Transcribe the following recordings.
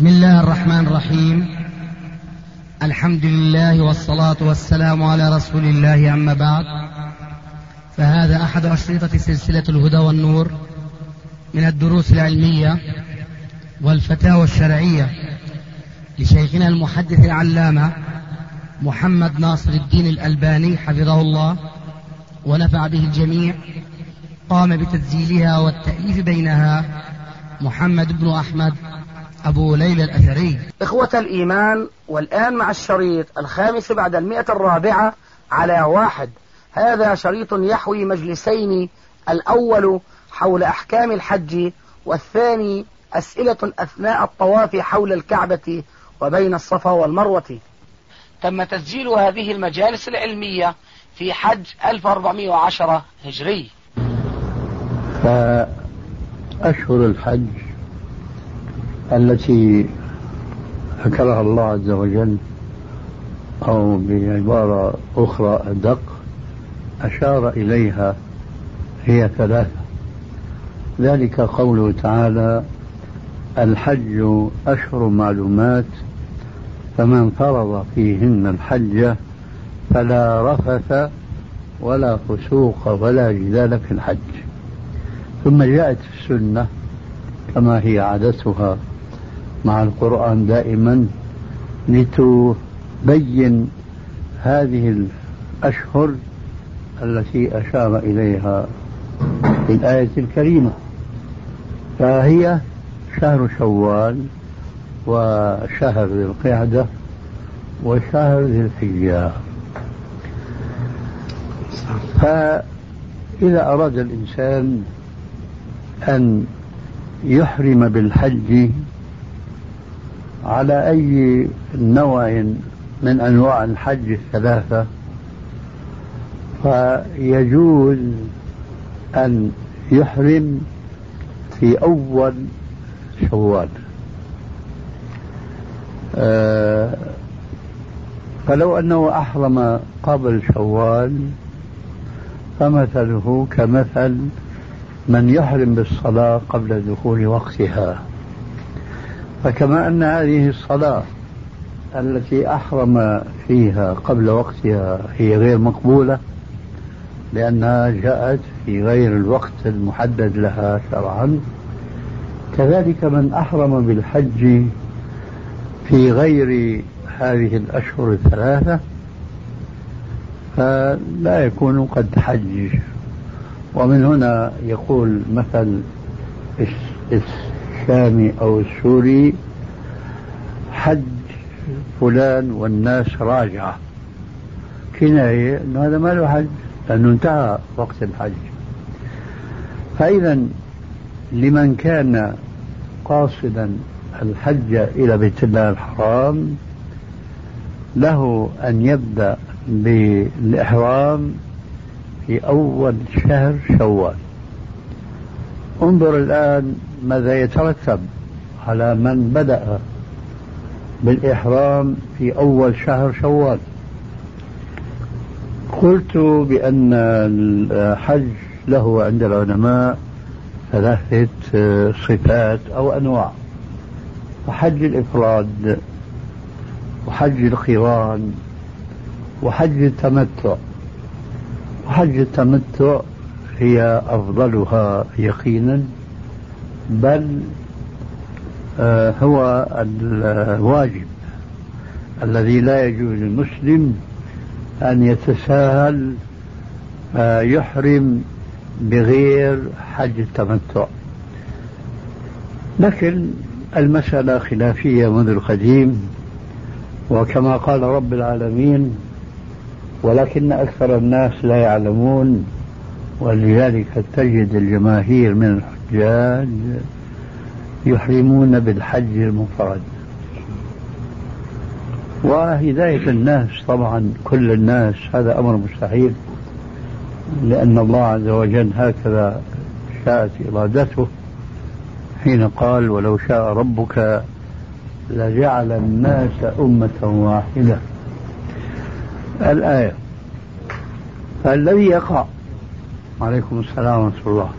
بسم الله الرحمن الرحيم. الحمد لله والصلاة والسلام على رسول الله، أما بعد، فهذا أحد أشرطة سلسلة الهدى والنور من الدروس العلمية والفتاوى الشرعية لشيخنا المحدث العلامة محمد ناصر الدين الألباني حفظه الله ونفع به الجميع. قام بتسجيلها والتأليف بينها محمد بن أحمد أبو ليلى الأثري. إخوة الإيمان، والآن مع الشريط الخامس بعد 104 على 1. هذا شريط يحوي مجلسين، الأول حول أحكام الحج، والثاني أسئلة أثناء الطواف حول الكعبة وبين الصفا والمروة. تم تسجيل هذه المجالس العلمية في حج 1410 هجري. فأشهر الحج التي ذكرها الله عز وجل، أو بعبارة أخرى أدق أشار إليها، هي 3. ذلك قوله تعالى: الحج أشهر معلومات فمن فرض فيهن الحج فلا رفث ولا فسوق ولا جدال في الحج. ثم جاءت السنة كما هي عادتها مع القرآن دائما لتبين هذه الأشهر التي أشار إليها في الآية الكريمة، فهي شهر شوال وشهر ذي القعدة وشهر ذي الحجة. فإذا أراد الإنسان أن يحرم بالحج على أي نوع من أنواع الحج 3، فيجوز أن يحرم في أول شوال، فلو أنه أحرم قبل شوال فمثله كمثل من يحرم بالصلاة قبل دخول وقتها. فكما أن هذه الصلاة التي أحرم فيها قبل وقتها هي غير مقبولة لأنها جاءت في غير الوقت المحدد لها شرعا، كذلك من أحرم بالحج في غير هذه الأشهر 3 فلا يكون قد حج. ومن هنا يقول مثل الشامي أو السوري: حج فلان والناس راجعة، كناية أن هذا ما له حج لأنه انتهى وقت الحج. فإذا لمن كان قاصدا الحج إلى بيت الله الحرام له أن يبدأ بالإحرام في أول شهر شوال. انظر الآن ماذا يترتب على من بدأ بالإحرام في أول شهر شوال. قلت بأن الحج له عند العلماء 3 صفات أو أنواع: وحج الإفراد، وحج القران، وحج التمتع. وحج التمتع هي أفضلها يقينا، بل هو الواجب الذي لا يجوز للمسلم أن يتساهل يحرم بغير حج التمتع. لكن المسألة خلافية منذ القديم، وكما قال رب العالمين: ولكن أكثر الناس لا يعلمون، ولذلك تجد الجماهير من الحجاج يحرمون بالحج المنفرد. وهداية الناس طبعا كل الناس هذا أمر مستحيل، لأن الله عز وجل هكذا شاءت إرادته حين قال: ولو شاء ربك لجعل الناس أمة واحدة، الآية. فالذي يقع عليكم السلام ورحمة الله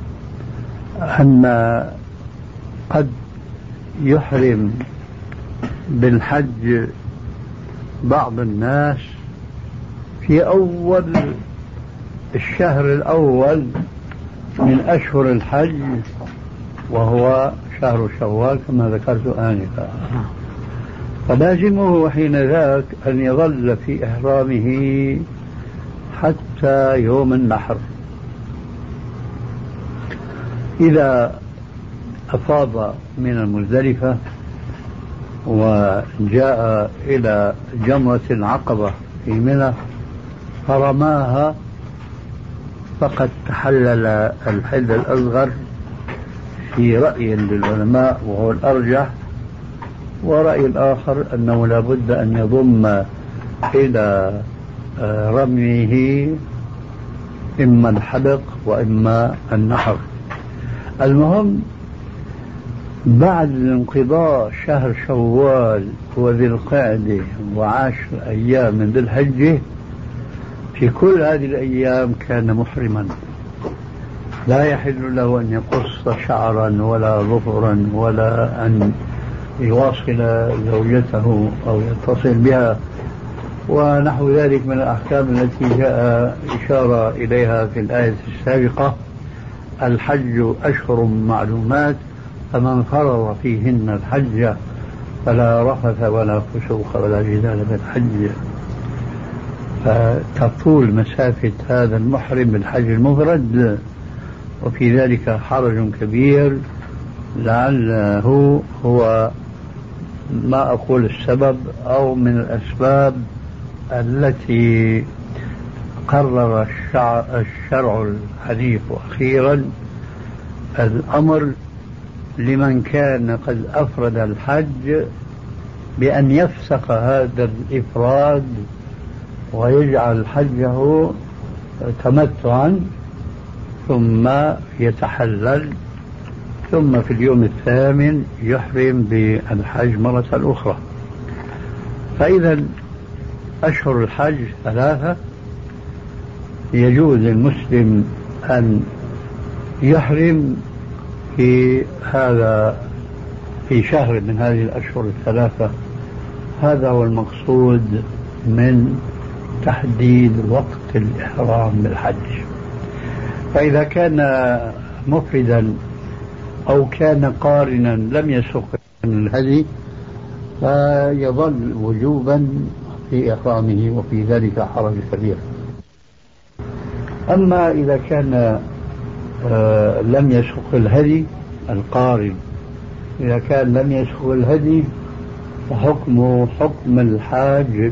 أن قد يحرم بالحج بعض الناس في أول الشهر الأول من أشهر الحج وهو شهر شوال كما ذكرت آنفا، فلازمه حين ذاك أن يظل في إحرامه حتى يوم النحر. إذا أفاض من المزدلفة وجاء إلى جمرة العقبة في منى فرماها فقد تحلل الحل الأصغر في رأي للعلماء وهو الأرجح، ورأي الآخر أنه لا بد أن يضم إلى رميه إما الحلق وإما النحر. المهم بعد انقضاء شهر شوال وذي القعدة وعشر أيام من ذي الحجة، في كل هذه الأيام كان محرما، لا يحل له أن يقص شعرا ولا ظفرا ولا أن يواصل زوجته أو يتصل بها ونحو ذلك من الأحكام التي جاء إشارة إليها في الآية السابقة. الحج أشهر معلومات فمن فرض فيهن الحج فلا رفث ولا فسوق ولا جدال في الحج. فتطول مسافة هذا المحرم بالحج المفرد، وفي ذلك حرج كبير لعله هو ما أقول السبب أو من الأسباب التي قرر الشرع الحنيف أخيرا الأمر لمن كان قد أفرد الحج بأن يفسخ هذا الإفراد ويجعل حجه تمتعا ثم يتحلل، ثم في اليوم الثامن يحرم بالحج مرة أخرى. فإذا أشهر الحج 3 يجوز للمسلم أن يحرم في هذا في شهر من هذه الأشهر 3. هذا هو المقصود من تحديد وقت الإحرام بالحج. فإذا كان مفردا أو كان قارنا لم يسق من الهدي فيظل وجوبا في إحرامه، وفي ذلك حرج كبير. أما إذا كان لم يسق الهدي القارن، إذا كان لم يسق الهدي فحكمه حكم الحاج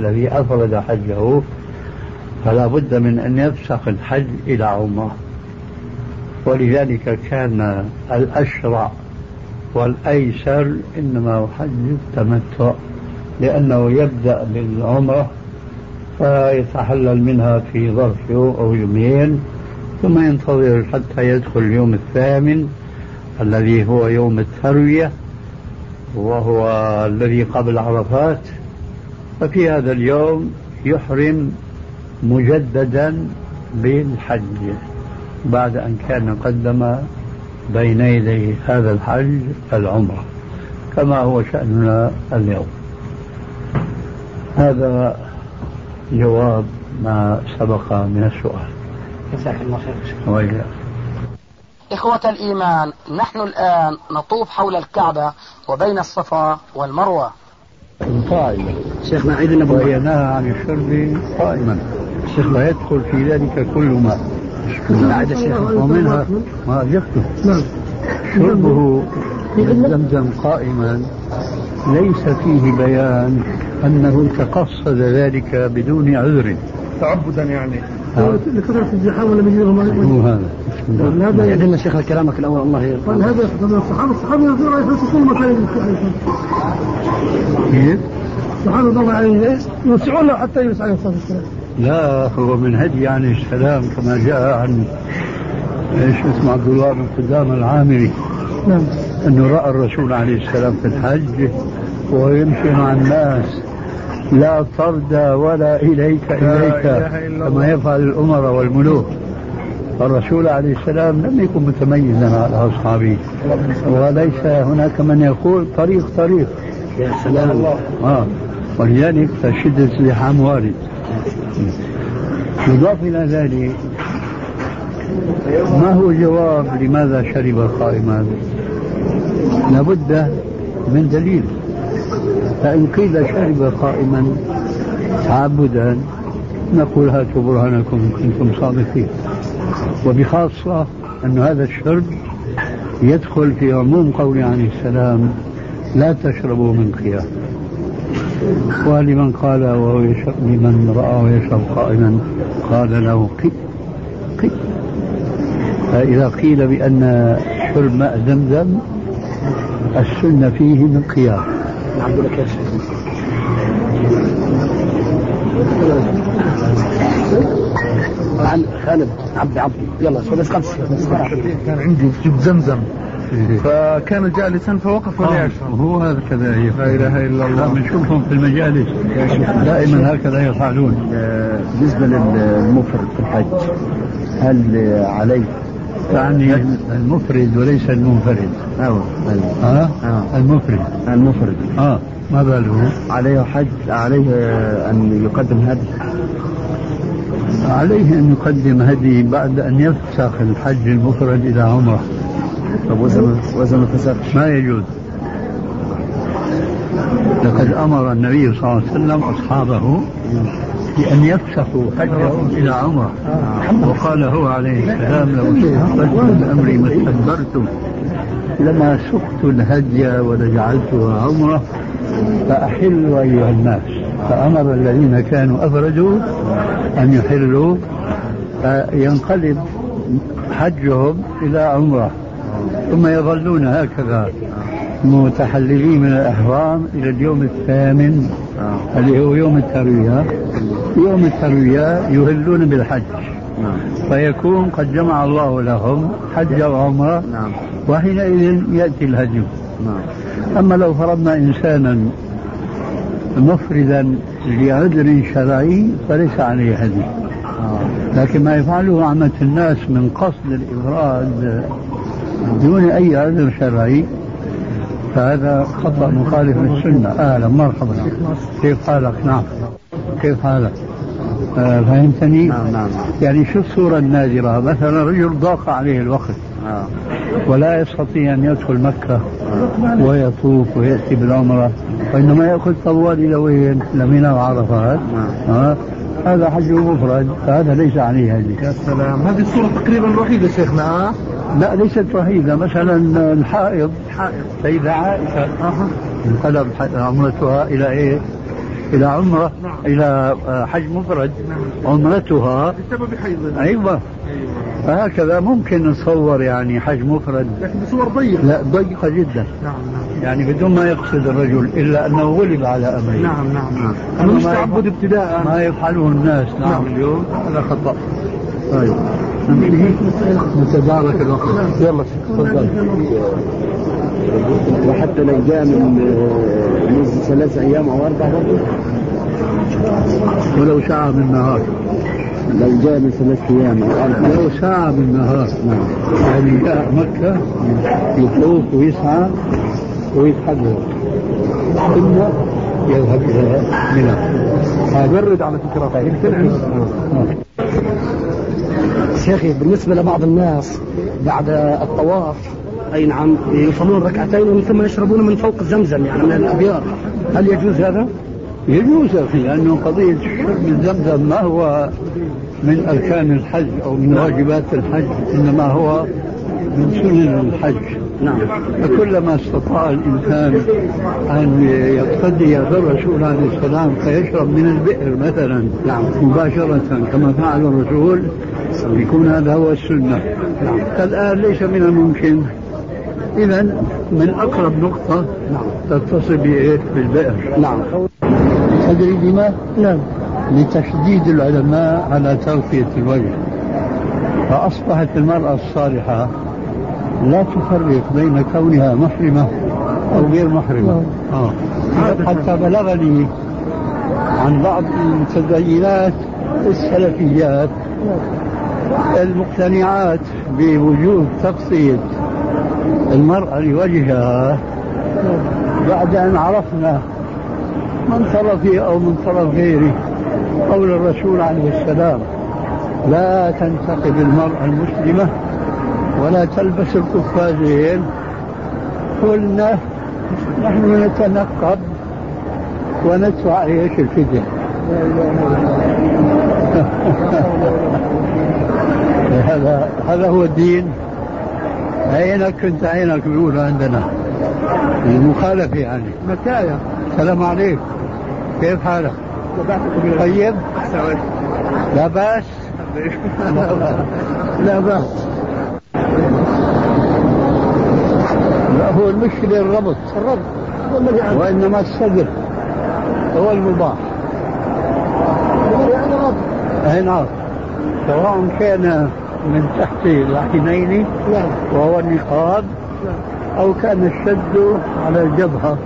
الذي أفرد حجه، فلا بد من أن يفسخ الحج إلى عمره. ولذلك كان الأشرع والأيسر إنما حج التمتع، لأنه يبدأ بالعمرة فيتحلل منها في ظرف يوم أو يومين، ثم ينتظر حتى يدخل اليوم 8 الذي هو يوم التروية وهو الذي قبل عرفات، ففي هذا اليوم يحرم مجددا بالحج بعد أن كان قدم بين يدي هذا الحج العمرة كما هو شأننا اليوم. هذا جواب ما سبق من السؤال. جزاك الله خير. إخوة الإيمان، نحن الآن نطوف حول الكعبة وبين الصفا والمروة قائما. شيخنا عيدنا بيناه عن الشرب قائما شيخنا، يدخل في ذلك كل ماء ومنها ما أجبته شربه زمزم قائما، ليس فيه بيان أنه تقصد ذلك بدون عذر تعبدا، يعني لكثرة الزحام ولا مجرد هذا يعدلنا شيخنا كلامك الأول الله يرضى. هذا الصحابة يقول عليه كل مكان كيف؟ الصحابة يقول عليه يسعونه حتى يسعى الصلاة. لا هو من هدي عن السلام كما جاء عن ايش اسمه عبد الله قدام العامري انه رأى الرسول عليه السلام في الحج ويمشي مع الناس لا طرد ولا إليك كما يفعل الأمراء والملوك. الرسول عليه السلام لم يكن متميزا على أصحابه، وليس هناك من يقول طريق يا سلام. ولذلك فشدة الزحام وارد. يضاف إلى ذلك ما هو جواب لماذا شرب القائمان؟ لابد من دليل. فإن قيل شرب قائما تعبدا نقول هاتوا برهانكم إن كنتم صادقين. وبخاصة أن هذا الشرب يدخل في عموم قول عليه السلام لا تشربوا من قيام. ولمن قال وهو يشرب، لمن رآه يشرب قائما قال له قل. فإذا قيل بأن شرب ماء زمزم السنة فيه من قيام. عن خالد عبد يلا كان عندي جب زمزم فكان جالسا فوقف ولا يشرب. هو هذا كذا لا إله إلا الله. بنشوفهم في المجالس دائما هكذا يفعلون. بالنسبة للمفرد في الحج هل عليه يعني المفرد وليس المنفرد؟ المفرد ما باله عليه حج؟ عليه أن يقدم هدي. عليه أن يقدم هدي بعد أن يفسخ الحج المفرد إلى عمره. طب وزن الفسخ ما يجوز. لقد أمر النبي صلى الله عليه وسلم أصحابه بأن يفسخوا حجهم إلى عمره، وقال هو عليه السلام لو استحببت أمري ما استكبرتم لما سقت الهدي ولجعلتها عمره فأحلوا أيها الناس. فأمر الذين كانوا أفرجوا أن يحلوا فينقلب حجهم إلى عمره، ثم يظلون هكذا متحللين من الأحرام إلى اليوم الثامن اللي هو يوم التروية. يوم التروية يهلون بالحج، فيكون قد جمع الله لهم حج وعمرة، وحينئذ يأتي الهدي. أما لو فرضنا إنسانا مفردا لعذر شرعي فليس عليه هدي. لكن ما يفعله عامة الناس من قصد الإفراد دون أي عذر شرعي فهذا خطأ مخالف للسنة. أهلا مرحبا. كيف حالك؟ نعم. كيف حالك؟ فهمتني؟ نعم. يعني شو الصورة النادرة؟ مثلا رجل ضاق عليه الوقت ولا يستطيع أن يدخل مكة ويطوف ويأتي بالعمرة، وإنما يأخذ طوال إلى وين؟ لمنى وعرفات. هذا حج مفرد فهذا ليس عليه هدي. يا سلام. هذه الصورة تقريبا الوحيدة شيخنا. لا ليست وحيدة. مثلا الحائض سيدة عائشة انقلب عمرتها إلى إيه؟ إلى عمرة، إلى حج مفرد عمرتها بسبب حيضها. أيوة. فهكذا ممكن نصور يعني حج مفرد لكن بصور ضيقة. لا ضيقة جدا. نعم. يعني بدون ما يقصد الرجل إلا أنه غلب على أمره. نعم. أنا مش تعبد ابتداء ما يفعله الناس. نعم. اليوم هذا خطأ. أيوة. متدارك الوقت. يلا تفضل. وحتى لو جاء من 3 أيام أو 4 برضه ولو ساعة من النهار. لو جاء من 3 أيام أو 4 ولو ساعة من النهار. يعني جاء مكة يطوف ويسعى ويتحجر ثم يذهب إلى منى. هيبرد على فكرة غير. شيخي بالنسبة لبعض الناس بعد الطواف أي نعم يصلون 2 ركعتين ومن ثم يشربون من فوق زمزم يعني من الأبيار، هل يجوز هذا؟ يجوز يا أخي، لأنه قضية الشرب من زمزم ما هو من أركان الحج أو من واجبات الحج، إنما هو من سنن الحج. نعم. فكلما استطاع الإنسان أن يقتدي بالرسول عليه السلام فيشرب من البئر مثلا. نعم. مباشرة كما فعل الرسول يكون هذا هو السنة. نعم. الآن ليس من الممكن إذا من أقرب نقطة. نعم. تتصل بالبئر. نعم. تدري لما؟ نعم. لتشديد العلماء على تغطية الوجه، فأصبحت المرأة الصالحة لا تفرق بين كونها محرمة أو غير محرمة. حتى بلغني عن بعض المتدينات السلفيات المقتنعات بوجود تغطية المرأة لوجهها بعد أن عرفنا من طرفي أو من طرف غيري قول الرسول عليه السلام: لا تنتقب المرأة المسلمة ولا تلبس القفازين. قلنا نحن نتنقب ونتبع ريش الفدية. هذا هو الدين. عينك كنت عينك الأولى عندنا المخالفة يعني. متايا السلام عليك، كيف حالك؟ طيب، لا بأس. لا بأس. لا، هو المشكلة الربط وإنما الصدر هو المباح. أي نعم، سواء كان من تحت العينين وهو النقاب، أو كان الشد على الجبهة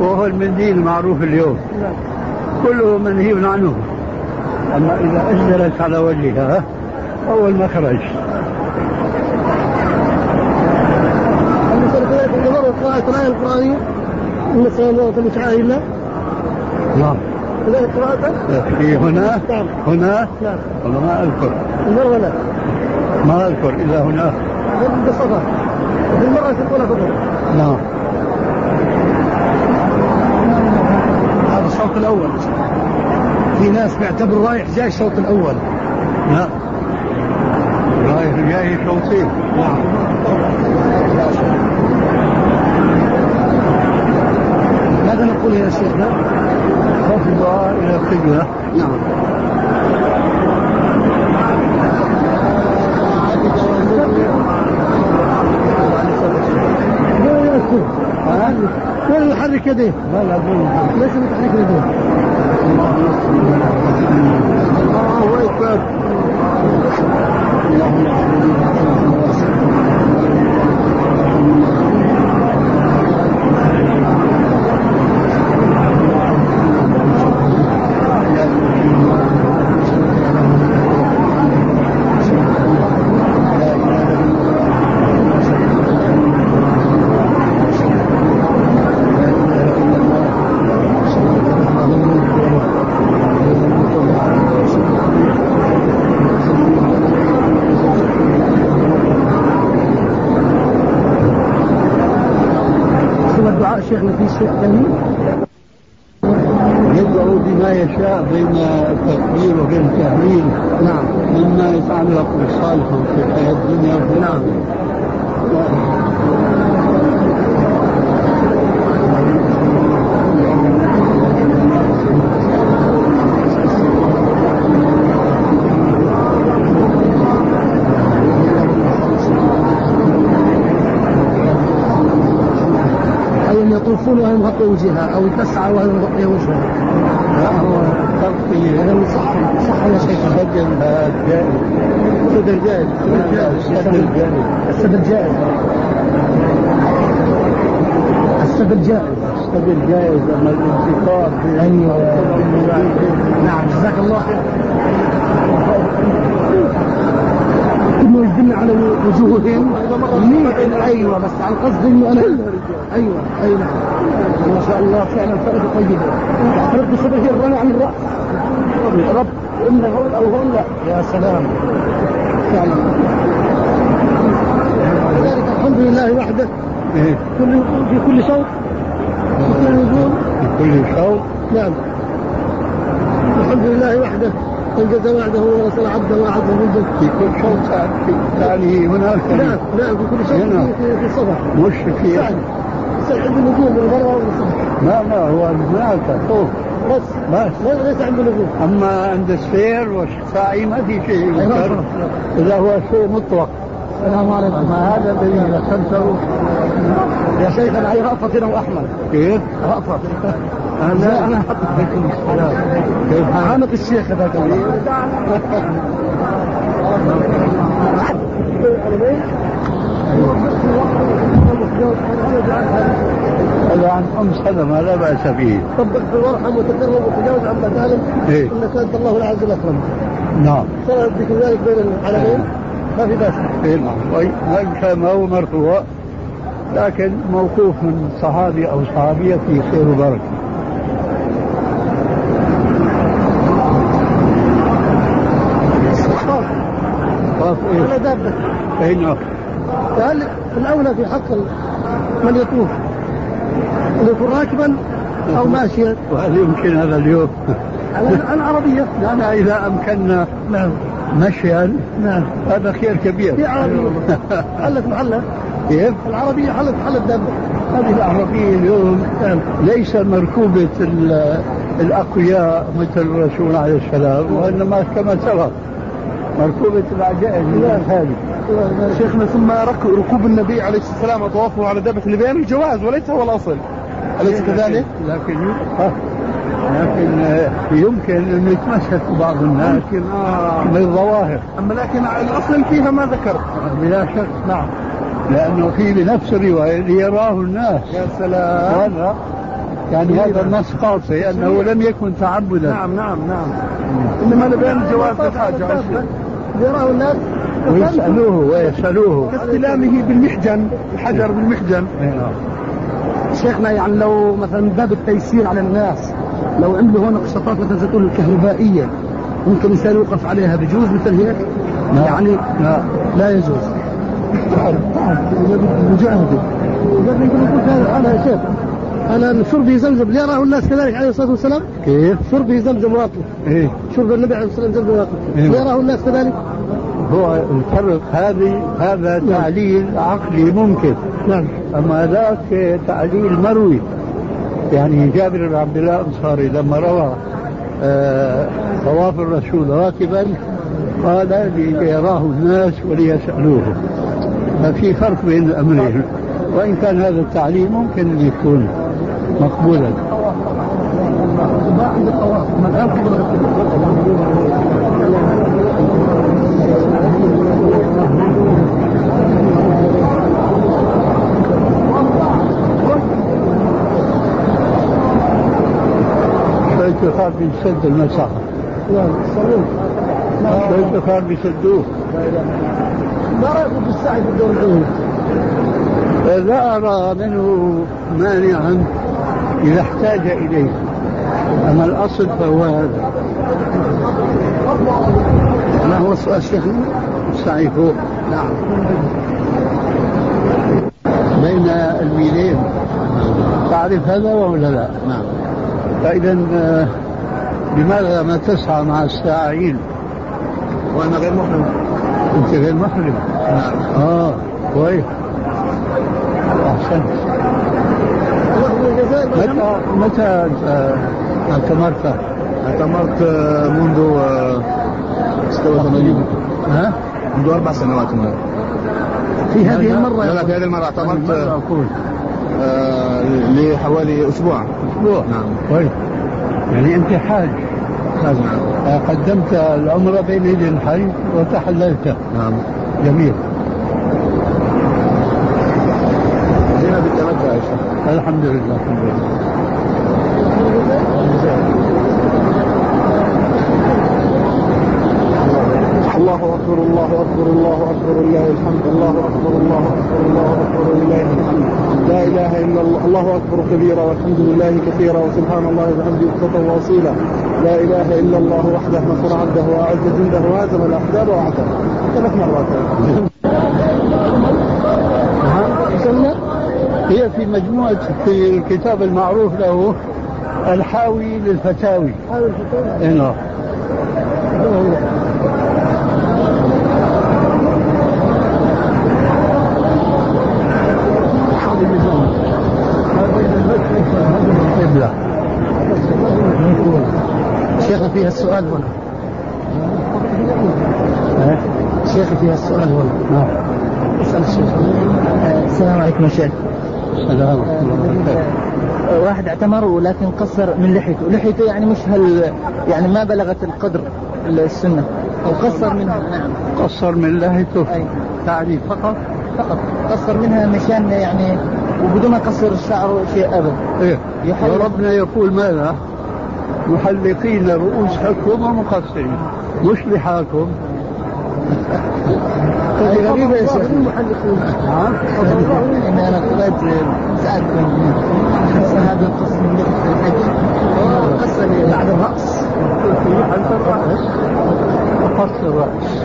وهو المنديل المعروف اليوم، كله منهي عنه. أما إذا أسدرت على وجهها هو المخرج. قراءة رأي القرآن من الصلاة والمشاعر إلا؟ نعم. إذا قراءة؟ هنا والله ما أذكر. المرة ما أذكر إلا هنا. في الصفا. في المرة تقول أفضل. نعم. هذا الشوط الأول. في ناس بيعتبروا رايح جاي الشوط الأول. نعم. رايح جاي شوطين. نعم. ماذا نقول يا شيخنا؟ خفضها إلى القبلة. نعم. لا يأكل ولا يحرك يديه. لا أقول ليس بتحريك يديه. الله أكبر. يدعو بما يشاء بين التكبير وبين التهليل. نعم. مما يتعلق بالصالح في الحياة الدنيا والآخرة. يطوفون وهم غطوا وجهها أو يتسعى وهم غطوا وجهها. لا، هو تغطية. هذا صح. صح يا شيخ. السدر جائز. السدر جائز. السدر جائز. السدر جائز. السدر جائز. أما الانتقاض. نعم. جزاك الله خير. إنه يدل على وجوههم. أيوة، بس على القصد إنه أنا. أيوة أيوة ما شاء الله فعلا فرق طيب. فرق الشبه الرنى عن الرأس. رب إن هون أو هون لا. يا سلام فعلا. لذلك الحمد لله وحده. في كل شوط. في كل شوط. نعم. الحمد لله وحده. الجزاء وعده ورسل عبده وعده منه في كل شوط. يعني هناك لا في كل شوط في الصبح مش في سعد النجوم والبرة والصبح. لا هو هناك خوف بس ليس عند النجوم. أما عند السير والشفاعي ما في شيء يذكر إذا هو شيء مطلق. السلام عليكم. هذا الذي رسمته يا شيخ معي رأفت هنا وأحمد. كيف؟ رأفت. أنا حطت لكم السلام. كيف؟ عامة الشيخ هذا كمان. هذا عن أم سلمة لا بأس به. طبق وارحم وتكرم وتجاوز عما تعلم إنك أنت الله العز الأكرم. نعم. صارت بكذلك بين العالمين. ما في بس. نعم. وإن كان هو مرفوع لكن موقوف من صحابي أو صحابية في خير وبركة. طاف إيه؟ على دابة فإنه فهل الأولى في حق من يطوف أن يكون راكبا أو ماشيا؟ وهل يمكن هذا اليوم على العربية؟ لأن إذا أمكننا مشيا هذا خير كبير في عربية حلت محلة كيف؟ العربية حلت دابة. هذه العربية اليوم ليس مركوبة الأقوياء مثل الرسول عليه السلام، وإنما كما سبق مركوبة العجائز. هذه شيخنا ثم ركوب النبي عليه السلام وطوافه على دابة لبيان الجواز وليس هو الأصل، أليس كذلك؟ لكن يمكن أن يتمسك بعض الناس بالظواهر، أما لكن الأصل فيها ما ذكر بلا شك. نعم، لأنه في بنفس الرواية ليراه الناس. يا سلام، هذا يعني هذا النص قاطع أنه لم يكن تعبدا. نعم نعم نعم، إنما لبيان الجواز حاجة ليراه الناس ويسألوه كاستلامه بالمحجن، الحجر بالمحجن. شيخنا يعني لو مثلا من باب التيسير على الناس لو عملوا هون قشطات مثل زيتون الكهربائية ممكن الإنسان يوقف عليها، بجوز مثل هيك؟ يعني لا يجوز. مجاهدة قبل يمكن يكون على شيخ أنا شربي زمزم لا يراه الناس كذلك عليه الصلاة والسلام. كيف شربي زمزم واطلق؟ إيه شرب النبي عليه الصلاة والسلام واطلق لا يراه الناس كذلك. هو الفرق هذا تعليل عقلي ممكن، أما ذاك تعليل مروي. يعني جابر بن عبد الله الأنصاري لما روى طواف الرسول راكبا قال ليراه الناس وليسألوه، ففي فرق بين الأمرين، وإن كان هذا التعليل ممكن أن يكون مقبولا. الاتخاذ بيسد المساحة، الاتخاذ بيسدوه. ما رأيك بالسعي في الدور الأول؟ لا أرى منه مانعا إذا احتاج إليه، أما الأصل فهو هذا. أنا هو السؤال شيخنا السعي فوق. نعم، بين الميلين، تعرف هذا ولا لا؟ نعم. فإذا لماذا ما تسعى مع الساعين؟ وأنا غير محرم. أنت غير محرم؟ نعم. كويس، أحسنت. متى اعتمرت؟ اعتمرت منذ 86. منذ 4 سنوات. في هذه المرة؟ لا، في هذه المرة اعتمرت لحوالي أسبوع. نعم. طيب، يعني أنت حاج. نعم. قدمت العمرة بين يدي الحي وتحللت. نعم، جميل. جينا بالتمتع يا شيخ. الحمد لله. الله أكبر، الله الحمد، لا إله إلا الله. الله أكبر كبيرا والحمد لله كثيرا وسبحان الله وبحمده بكرة وأصيلا. لا إله إلا الله وحده نصر عبده وأعز جنده وهزم الأحزاب وعده 3 مرات. هي في مجموعة في الكتاب المعروف له الحاوي للفتاوي. نعم. فيها السؤال هنا. نعم. اسأل الشيخ. السلام عليكم يا شيخ. السلام. واحد اعتمر ولكن قصر من لحيته، يعني مش يعني ما بلغت القدر السنة أو قصر منها. نعم. قصر من لحيته. تعريف فقط قصر منها مشان يعني وبدون ما قصر الشعر شيء أبدا. وربنا يقول ماذا؟ محلقين رؤوسكم ومقصرين، مش لحاكم غريبة يا شيخ. نعم. أنا قرأت سألتني هذا القصة من الحديث. قصة بعد الرأس. قصة الرأس.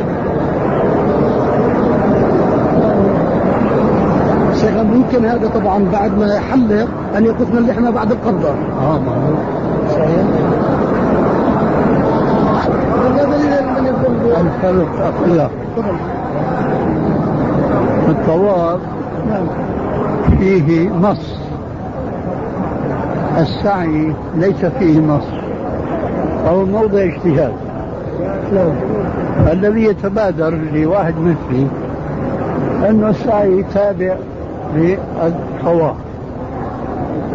شيخ ممكن هذا طبعا بعد ما يحلق أن يقصنا اللحمة بعد القبضة. ما الحلق أقلق الطواف فيه مص، السعي ليس فيه مص، أو موضع اجتهاد. الذي يتبادر لواحد مثلي أنه السعي تابع للطواف،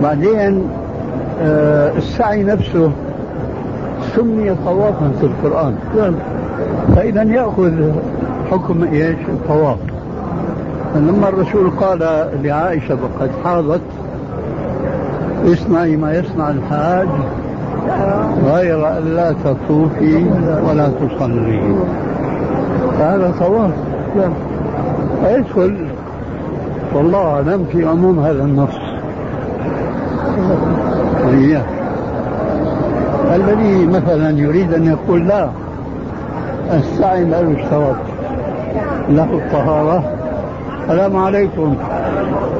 بعدين السعي نفسه سمي طوافا في القرآن، فإذا يأخذ حكم إيش الطواف. لما الرسول قال لعائشة وقد حاضت اسمعي ما يسمع الحاج غير ألا تطوفي ولا تصلي، فهذا طواف فيدخل، والله أعلم في عموم هذا النص. الذي مثلا يريد أن يقول لا السعي لا يشترط له الطهارة، السلام عليكم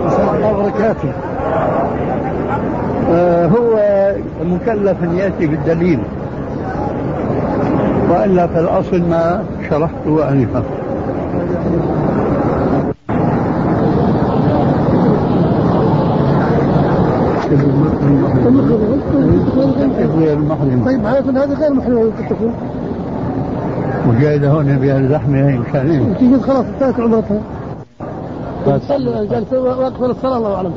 السلام الله وبركاته، هو مكلف أن يأتي بالدليل، وإلا فالأصل ما شرحته آنفا. طيب هذا غير محرم تتفق وجايده هون بها اللحمة إمكانين وتجد خلاص التاسع عمرتها جالسة واقفة للصلاة الله أعلم.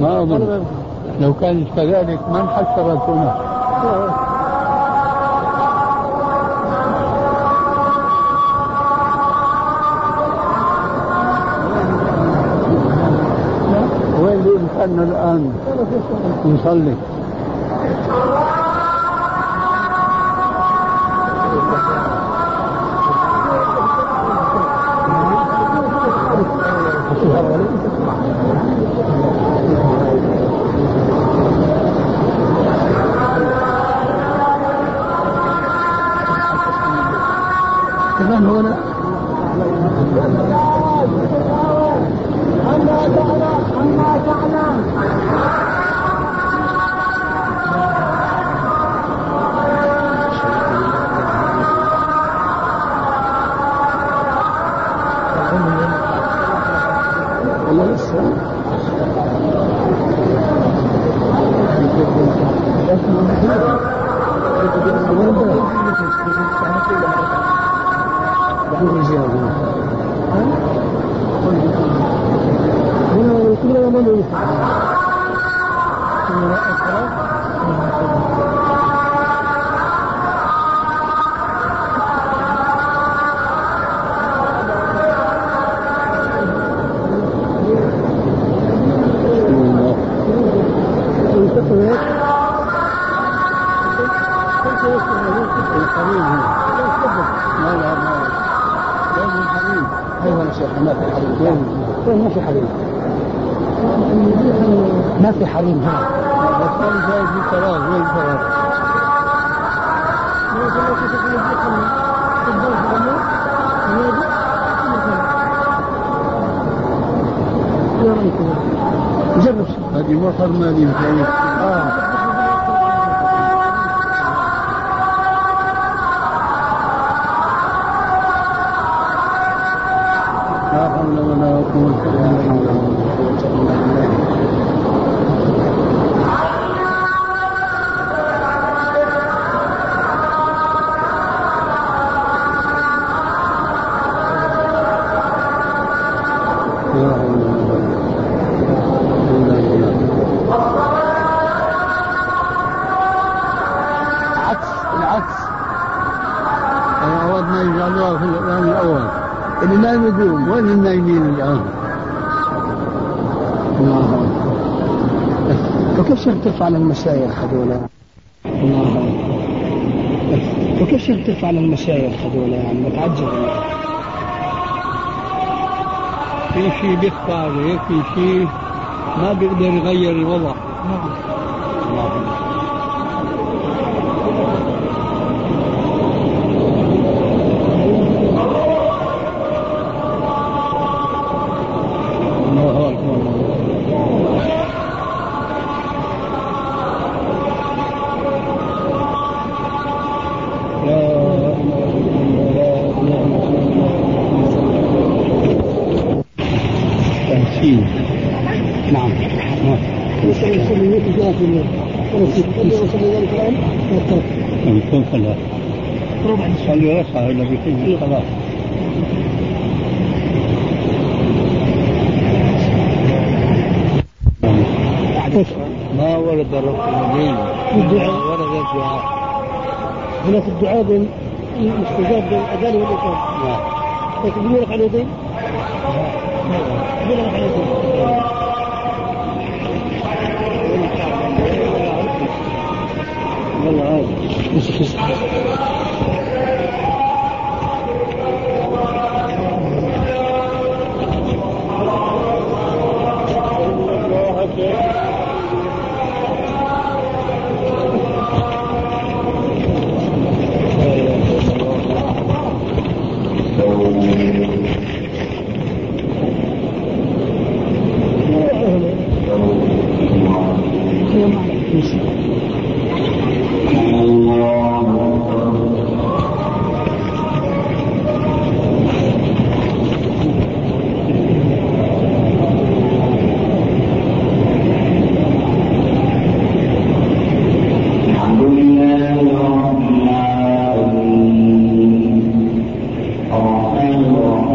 ما أظن لو كانت كذلك ما انحسرت هنا. وين دي نسألنا الآن نصلي على المشايخ هذولا. وكيف ترفع على المشايخ هذولا؟ يعني متعجب. في شيء بيختار هيك، في شيء ما بيقدر يغير الوضع. نعم. خلاص. ما ورد الرب المدين الدعاء، ورد الدعاء هنا في الدعاء المستجاب للأذان والإقامة. نعم. لكن بيقول لك على يدين، بيقول لك على يدين. والله عاد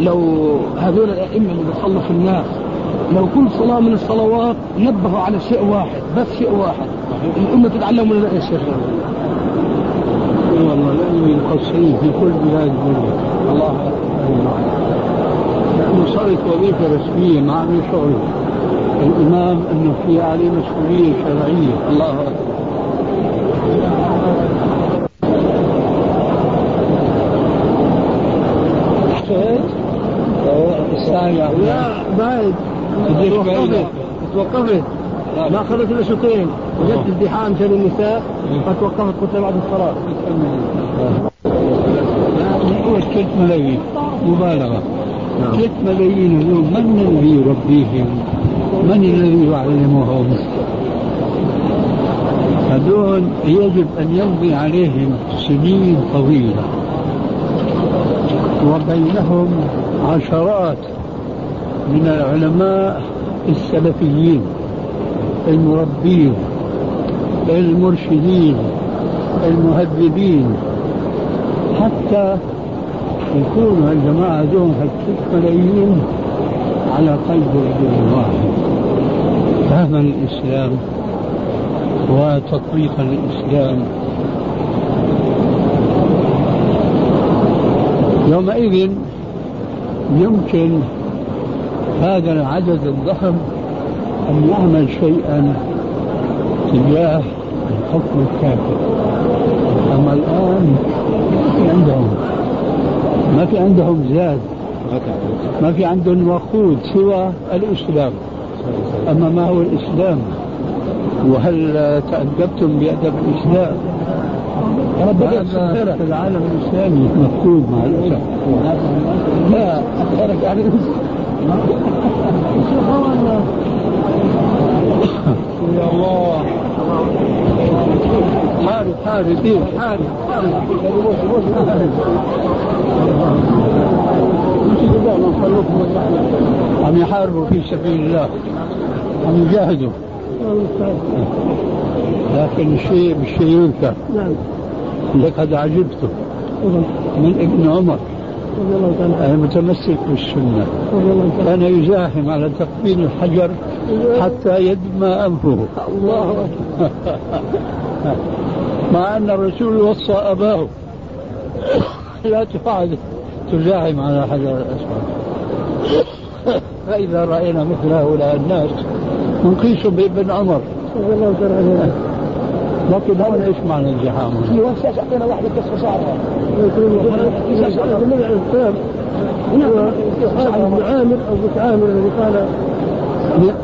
لو هذول الأئمة اللي بيصلوا في الناس لو كل صلاة من الصلوات نبهوا على شيء واحد بس شيء واحد الأمة تتعلم ولا لا يا شيخ؟ والله لأنه يقصيه في كل بلاد الدنيا. الله أكبر. لأنه صارت وظيفة رسمية مع من شعور الإمام أنه في عليه مسؤولية شرعية. الله أكبر. لا بعد توقفت ما أخذت إلا شوطين وجدت ازدحام شان النساء فتوقفت قلت بعد الصلاة هو 3 ملايين مبالغة. 3 ملايين اليوم من الذي يربيهم؟ من الذي يعلمهم؟ هذول يجب أن يمضي عليهم سنين طويلة وبينهم عشرات من العلماء السلفيين المربين المرشدين المهذبين حتى يكونوا الجماعة دون 3 ملايين على قلب رجل واحد فهما الإسلام وتطبيقا الإسلام. يومئذ يمكن هذا العدد الضخم أن يعمل شيئا تجاه الحكم الكافر. أما الآن ما في عندهم زاد، ما في عندهم وقود سوى الإسلام. أما ما هو الإسلام؟ وهل تأدبتم بأدب الإسلام؟ هذا في العالم الإسلامي مفقود مع الأسف. لا أتفرج على يا الله حارب عم يحاربوا في سبيل الله، عم يجاهدوا، لكن شيء بالشيء ينكر. لقد عجبت من ابن عمر متمسك بالسنة كان يزاحم على تقبيل الحجر حتى يدمى أنفه مع أن الرسول وصى أباه لا تزاحم على حجر الأسود. فإذا رأينا مثل هؤلاء الناس نقيسهم بابن عمر. لكن هون ايش معنى الزحام؟ يوسع شقينا واحدة كسر شعرها ابن عامر أو ابن عامر الذي قال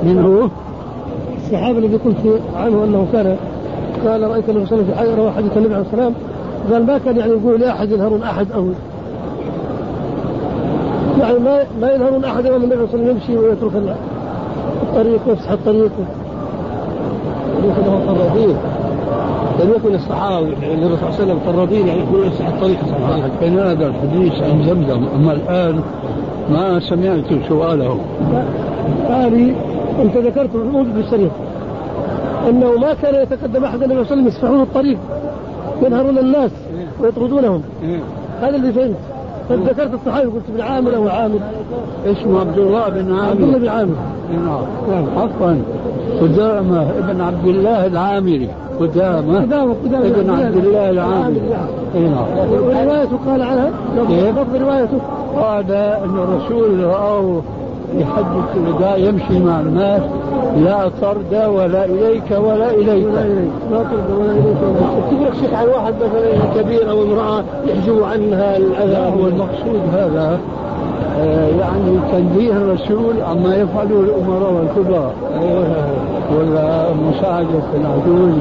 من هو؟ الصحابي الذي قلت عنه أنه كان قال رأيت النبي صلى الله عليه وسلم روى حديث النبي عليه السلام قال ما كان يعني يقول أحد ينهرون أحد أو يعني ما ينهرون أحد أو النبي صلى الله عليه وسلم يمشي ويترك الطريق ويفسح الطريق ويخدمه الطريق. لم يكن الصحابة النبي صلى الله عليه وسلم طردين يعني يقولون يسعى الطريق صحيح كان هذا الحديث عن زمزم. أما الآن ما سمعت سؤاله. قالي أنت ذكرت موجود بالسرير أنه ما كان يتقدم أحد النبي صلى الله عليه وسلم يسفحون الطريق ينهرون الناس ويطردونهم. هذا اللي فهمت. ذكرت الصحابي قلت بن عامر أو عامر اسمه عبد الله بن عامر. عبد الله بن عامر عفوا قدامة ابن عبد الله العامري. قدامة ابن عبد الله العامري وروايته قال عنها ضبط روايته قال أن الرسول رأوه يحدث الرداء يمشي مع الناس لا طرد ولا إليك ولا إليك لا طرد ولا إليك. تقول شيخ عن واحد مثلا كبير أو امرأة يحجوا عنها الأذى. هو المقصود هذا يعني تنبيه الرسول عما يفعله الأمراء والكبار ولا مساعدة العجوز.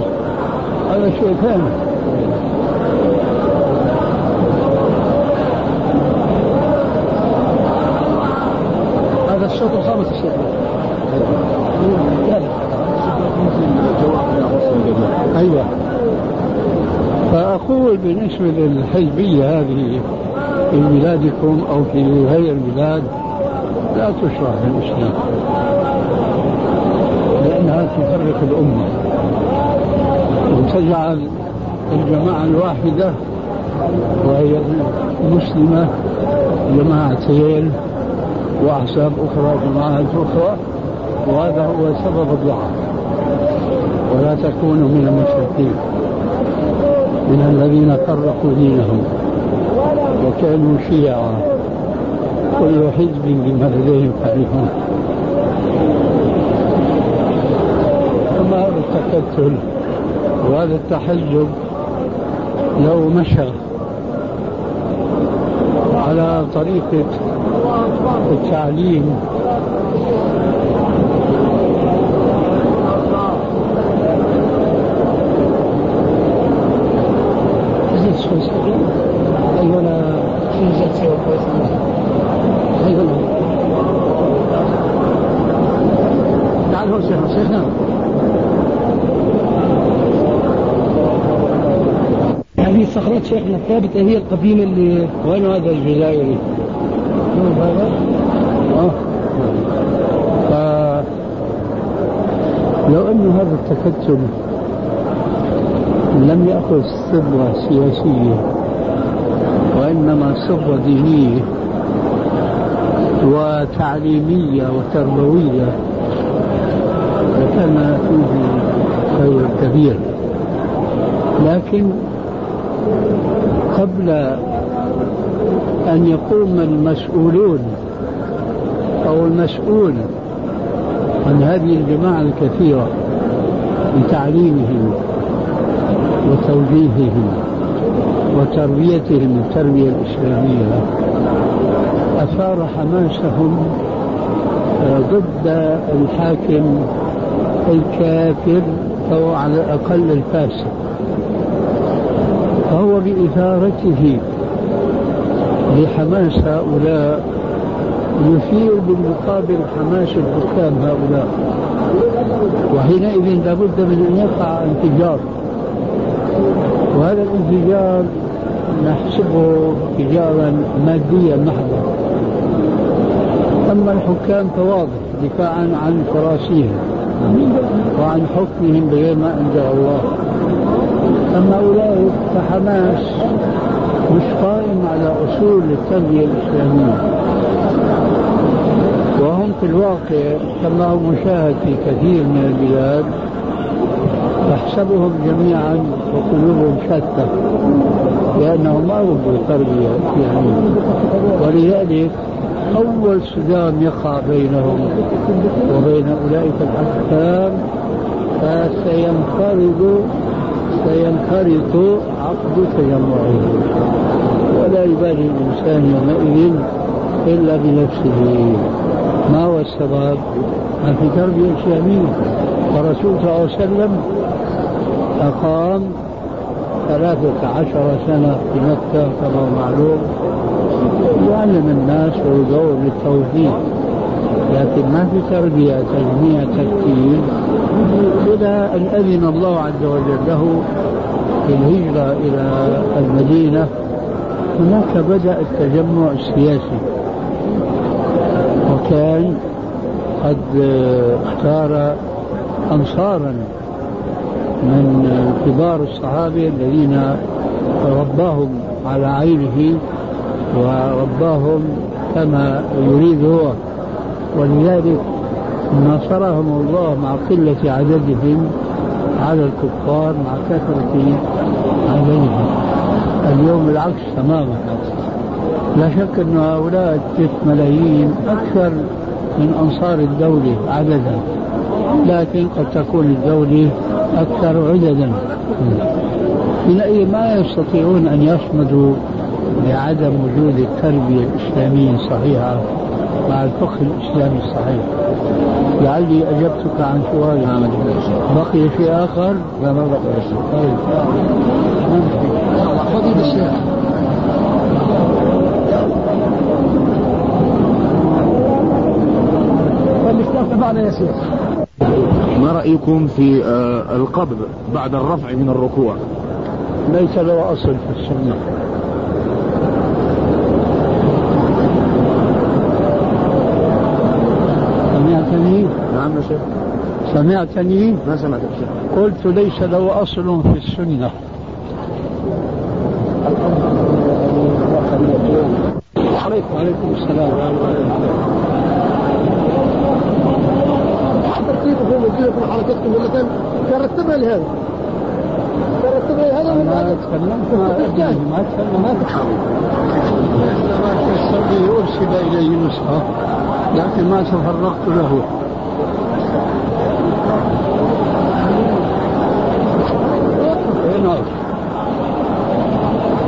هذا شيء ثاني. هذا الشوط الخامس الشيخ. أيوة. فأقول بالنسبة للحزبية هذه في بلادكم أو في هذه البلاد لا تشرح الإسلام لأنها تفرق الأمة وتجعل الجماعة الواحدة وهي مسلمة جماعتين وأحزاب أخرى وجماعات أخرى، وهذا هو سبب الضعف. ولا تكونوا من المشركين، من الذين فرقوا دينهم وكانوا شيعا، كل حزب بما لديهم فرحون. أما هذا التكتل وهذا التحزب لو مشى على طريقة التعليم هذه صخرات شيخنا الثابتة هي القديمة اللي وين هذا الجزائري لو أنه هذا التكتل لم يأخذ صبغة سياسية وإنما صبغة دينية وتعليمية وتربوية لكان فيه خير كبير. لكن قبل أن يقوم المسؤولون أو المسؤول عن هذه الجماعة الكثيرة بتعليمهم وتوجيههم وتربيتهم التربية الإسلامية، أثار حماسهم ضد الحاكم الكافر أو على الأقل الفاسد، فهو بإثارته لحماس هؤلاء يثير بالمقابل حماس الحكام هؤلاء، وحينئذ لابد من أن يقع انفجار. وهذا الانفجار نحسبه انفجارا ماديا محضا، أما الحكام فواضح دفاعا عن فراسهم وعن حكمهم بغير ما أنزل الله. أما أولئك فحماس مش قائم على أصول التربية الإسلامية، وهم في الواقع كما هو مشاهد في كثير من البلاد تحسبهم جميعا وقلوبهم شتى لأنهم ما ربوا التربية الإسلامية، ولذلك أول صدام يقع بينهم وبين أولئك الحكام فسينخرط عقد تجمعهم، ولا يبالي الإنسان يومئذ إلا بنفسه. ما هو السبب؟ ما في تربية إسلامية. والرسول صلى الله عليه وسلم أقام 13 سنة في مكة كما هو معلوم، يعلم الناس ويدعو للتوحيد، لكن ما في تربية تجميع تكتيل، إلى أن أذن الله عز وجل له في الهجرة إلى المدينة. هناك بدأ التجمع السياسي، وكان قد اختار أنصارا من كبار الصحابة الذين رباهم على عينه ورباهم كما يريد هو، ولذلك نصرهم الله مع قلة عددهم على الكفار مع كثرة عددهم. اليوم العكس تماما، لا شك أن هؤلاء 3 ملايين أكثر من أنصار الدولة عددا، لكن قد تكون الدولة أكثر عددا، حينئذ ما يستطيعون أن يصمدوا لعدم وجود التربية الإسلامية الصحيحة مع الفقه الإسلامي الصحيح. لعلي أجبتك عن سؤالي، بقي شيء آخر؟ لا ما بقي شيء. ما رأيكم في القبض بعد الرفع من الركوع؟ ليس له أصل في السنة، سمعتني؟ ما سمعتك. قلت ليس له أصل في السنة. عليكم. وعليكم السلام ورحمة الله وبركاته. ترتيبكم وكيفكم وحركتكم واللتين ترتبها لهذا ما تكلمت ما أرسل إليه نسخة لكن ما تفرقت له.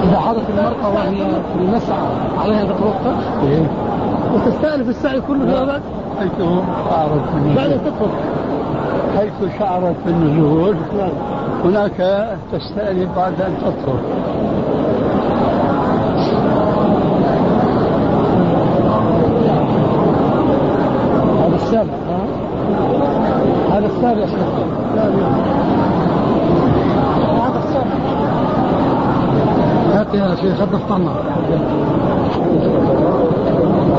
إذا حضرت المرأة وهي في المسعى عليها تطرقها وتستأنف السعي كله في أبد حيث شعرت بالنزول هناك تستأنف بعد أن تطرق. هذا السابع يا شيخ خد الطنة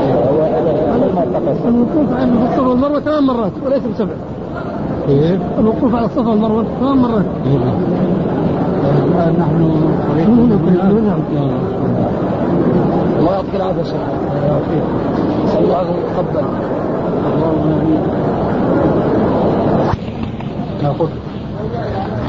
الوقوف على الصفا والمروة 8 مرات وليس ب7. الوقوف على الصفا والمروة 8 مرات. نحن الله يعطيك العافية يا شيخ. الله يقبل. اللهم آمين.